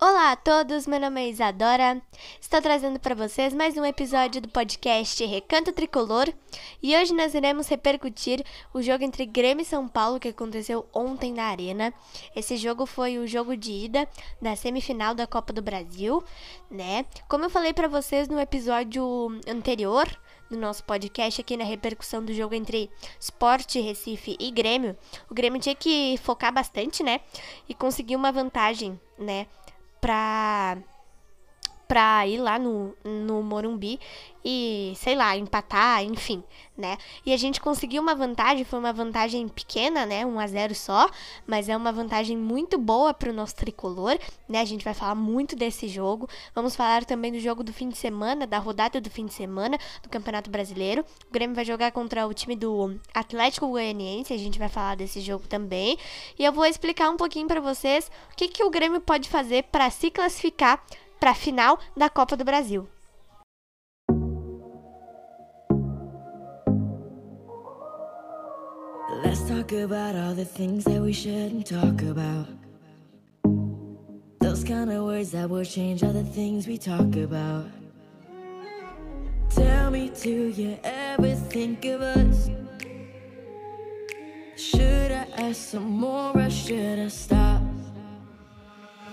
Olá a todos, meu nome é Isadora, estou trazendo para vocês mais um episódio do podcast Recanto Tricolor e hoje nós iremos repercutir o jogo entre Grêmio e São Paulo que aconteceu ontem na Arena. Esse jogo foi o jogo de ida da semifinal da Copa do Brasil, né? Como eu falei para vocês no episódio anterior do nosso podcast aqui na repercussão do jogo entre Sport Recife e Grêmio, o Grêmio tinha que focar bastante, né? E conseguir uma vantagem, né? Pra ir lá no Morumbi e, sei lá, empatar, enfim, né? E a gente conseguiu uma vantagem, foi uma vantagem pequena, né? 1-0 só, mas é uma vantagem muito boa pro nosso tricolor, né? A gente vai falar muito desse jogo. Vamos falar também do jogo do fim de semana, da rodada do fim de semana do Campeonato Brasileiro. O Grêmio vai jogar contra o time do Atlético Goianiense, a gente vai falar desse jogo também. E eu vou explicar um pouquinho pra vocês o que o Grêmio pode fazer pra se classificar para a final da Copa do Brasil. Let's talk about all the things that we shouldn't talk about. Those kind of words that will change all the things we talk about. Tell me, do you ever think of us? Should I ask some more or should I stop?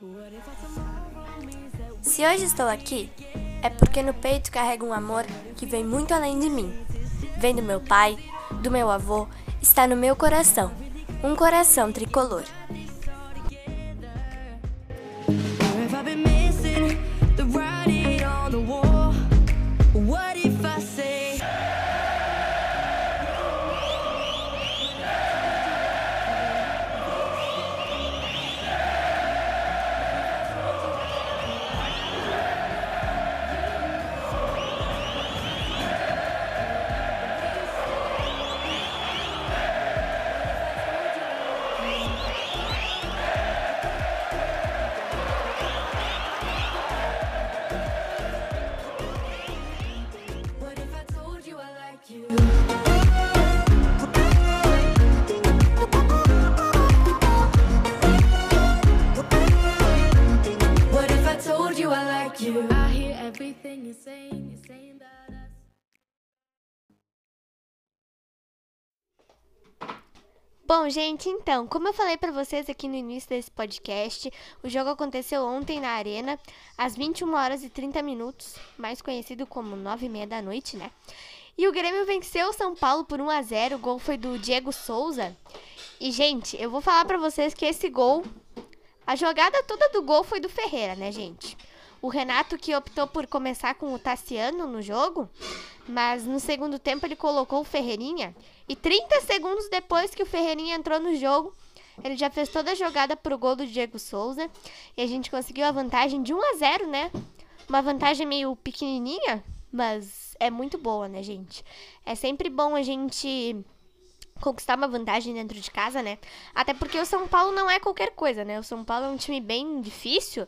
What if I tomorrow? Se hoje estou aqui, é porque no peito carrego um amor que vem muito além de mim. Vem do meu pai, do meu avô, está no meu coração. Um coração tricolor. Bom, gente, então, como eu falei pra vocês aqui no início desse podcast, o jogo aconteceu ontem na Arena, às 21h30, mais conhecido como 9h30 da noite, né? E o Grêmio venceu o São Paulo por 1-0, o gol foi do Diego Souza. E, gente, eu vou falar pra vocês que esse gol, a jogada toda do gol foi do Ferreira, né, gente? O Renato que optou por começar com o Tarciano no jogo, mas no segundo tempo ele colocou o Ferreirinha e 30 segundos depois que o Ferreirinha entrou no jogo, ele já fez toda a jogada pro gol do Diego Souza e a gente conseguiu a vantagem de 1-0, né? Uma vantagem meio pequenininha, mas é muito boa, né, gente? É sempre bom a gente conquistar uma vantagem dentro de casa, né? Até porque o São Paulo não é qualquer coisa, né? O São Paulo é um time bem difícil,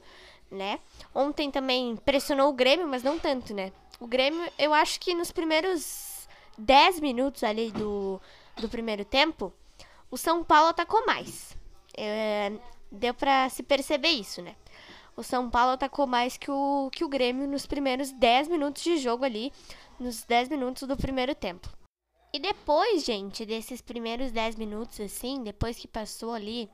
né? Ontem também pressionou o Grêmio, mas não tanto, né? O Grêmio, eu acho que nos primeiros 10 minutos ali do primeiro tempo, o São Paulo atacou mais. Deu pra se perceber isso, né? O São Paulo atacou mais que o Grêmio nos primeiros 10 minutos de jogo ali, nos 10 minutos do primeiro tempo. E depois, gente, desses primeiros 10 minutos, assim, depois que passou ali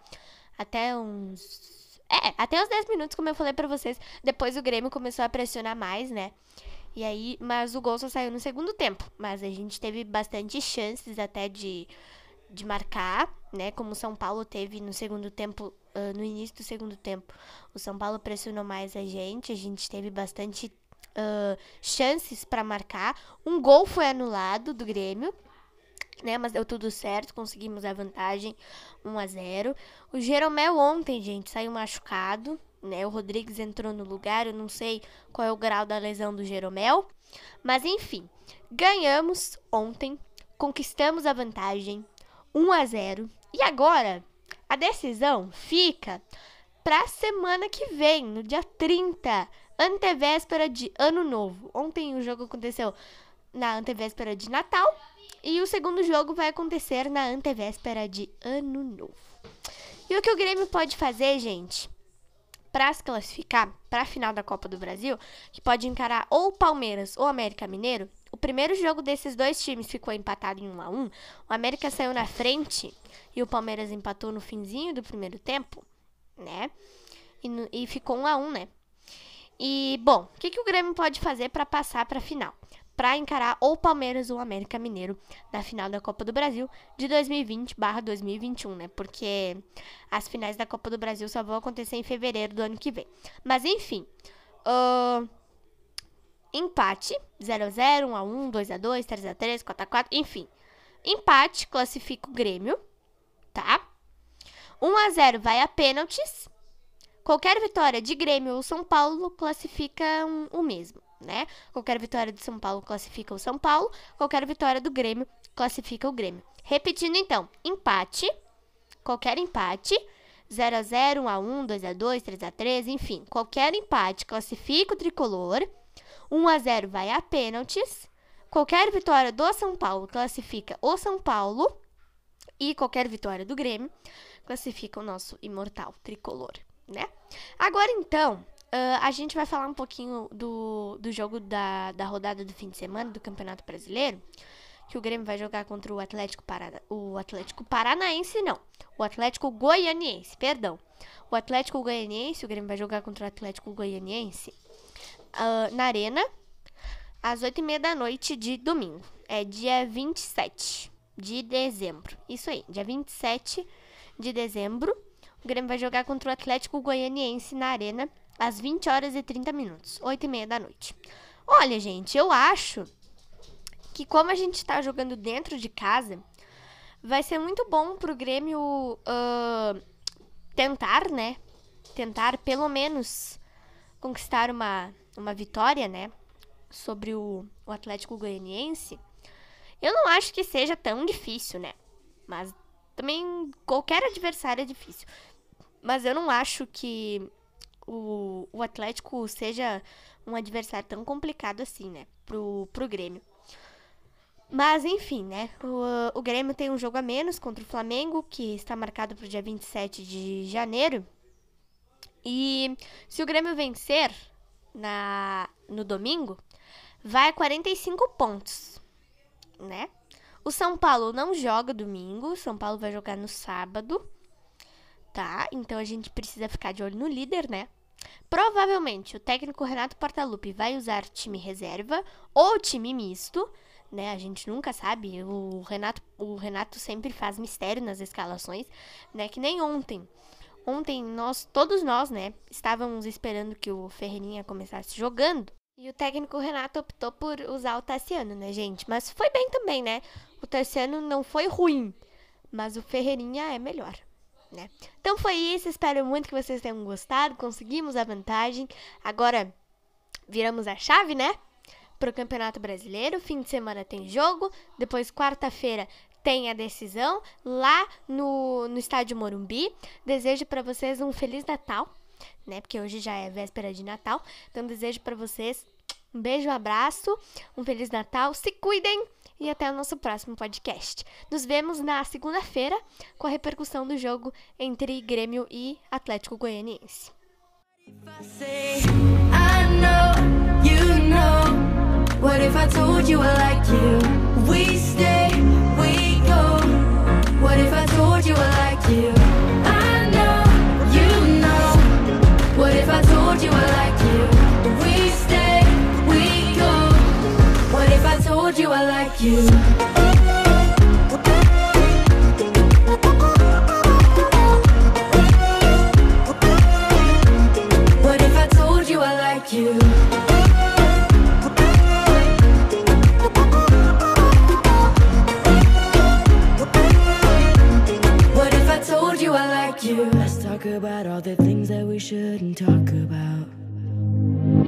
até uns... até os 10 minutos, como eu falei pra vocês, depois o Grêmio começou a pressionar mais, né? E aí, mas o gol só saiu no segundo tempo. Mas a gente teve bastante chances até de marcar, né? Como o São Paulo teve no segundo tempo, no início do segundo tempo. O São Paulo pressionou mais a gente teve bastante chances pra marcar. Um gol foi anulado do Grêmio, né, mas deu tudo certo, conseguimos a vantagem 1-0. O Jeromel ontem, gente, saiu machucado, né? O Rodrigues entrou no lugar, eu não sei qual é o grau da lesão do Jeromel, mas enfim, ganhamos ontem, conquistamos a vantagem 1-0 e agora a decisão fica pra semana que vem, no dia 30, antevéspera de Ano Novo. Ontem o jogo aconteceu na antevéspera de Natal. E o segundo jogo vai acontecer na antevéspera de Ano Novo. E o que o Grêmio pode fazer, gente? para se classificar para a final da Copa do Brasil, que pode encarar ou Palmeiras ou América Mineiro, o primeiro jogo desses dois times ficou empatado em 1-1, o América saiu na frente e o Palmeiras empatou no finzinho do primeiro tempo, né? E ficou 1-1, né? E, bom, o que o Grêmio pode fazer para passar para a final? Para encarar ou Palmeiras ou América Mineiro na final da Copa do Brasil de 2020/2021, né? Porque as finais da Copa do Brasil só vão acontecer em fevereiro do ano que vem. Mas, enfim, empate, 0-0, 1-1, 2-2, 3-3, 4-4, enfim. Empate, classifica o Grêmio, tá? 1-0 vai a pênaltis. Qualquer vitória de Grêmio ou São Paulo classifica o mesmo, né? Qualquer vitória de São Paulo classifica o São Paulo, qualquer vitória do Grêmio classifica o Grêmio. Repetindo então, empate, qualquer empate, 0-0, 1-1, 2-2, 3-3, enfim, qualquer empate classifica o Tricolor, 1-0 vai a pênaltis, qualquer vitória do São Paulo classifica o São Paulo e qualquer vitória do Grêmio classifica o nosso imortal Tricolor, né? Agora então, a gente vai falar um pouquinho do jogo da rodada do fim de semana do Campeonato Brasileiro, que o Grêmio vai jogar contra o Atlético Paranaense, não, o Atlético Goianiense, perdão. O Atlético Goianiense, o Grêmio vai jogar contra o Atlético Goianiense na Arena, às 8h30 da noite de domingo, é dia 27 de dezembro, isso aí, dia 27 de dezembro. O Grêmio vai jogar contra o Atlético Goianiense na Arena às 20h30, 8h30 da noite. Olha, gente, eu acho que como a gente tá jogando dentro de casa, vai ser muito bom pro Grêmio tentar, né? Tentar pelo menos conquistar uma vitória, né? Sobre o Atlético Goianiense. Eu não acho que seja tão difícil, né? Mas também qualquer adversário é difícil. Mas eu não acho que o Atlético seja um adversário tão complicado assim, né? Pro Grêmio. Mas, enfim, né? O Grêmio tem um jogo a menos contra o Flamengo, que está marcado para o dia 27 de janeiro. E se o Grêmio vencer no domingo, vai a 45 pontos, né? O São Paulo não joga domingo, o São Paulo vai jogar no sábado. Tá, então a gente precisa ficar de olho no líder, né? Provavelmente o técnico Renato Portaluppi vai usar time reserva ou time misto, né? A gente nunca sabe, o Renato sempre faz mistério nas escalações, né? Que nem ontem. Ontem todos nós, né, estávamos esperando que o Ferreirinha começasse jogando. E o técnico Renato optou por usar o Tarciano, né, gente? Mas foi bem também, né? O Tarciano não foi ruim, mas o Ferreirinha é melhor, né? Então foi isso, espero muito que vocês tenham gostado, conseguimos a vantagem, agora viramos a chave, né, para o Campeonato Brasileiro, fim de semana tem jogo, depois quarta-feira tem a decisão lá no estádio Morumbi. Desejo para vocês um Feliz Natal, né, porque hoje já é véspera de Natal, então desejo para vocês um beijo, um abraço, um Feliz Natal, se cuidem! E até o nosso próximo podcast. Nos vemos na segunda-feira com a repercussão do jogo entre Grêmio e Atlético Goianiense. You Let's talk about all the things that we shouldn't talk about.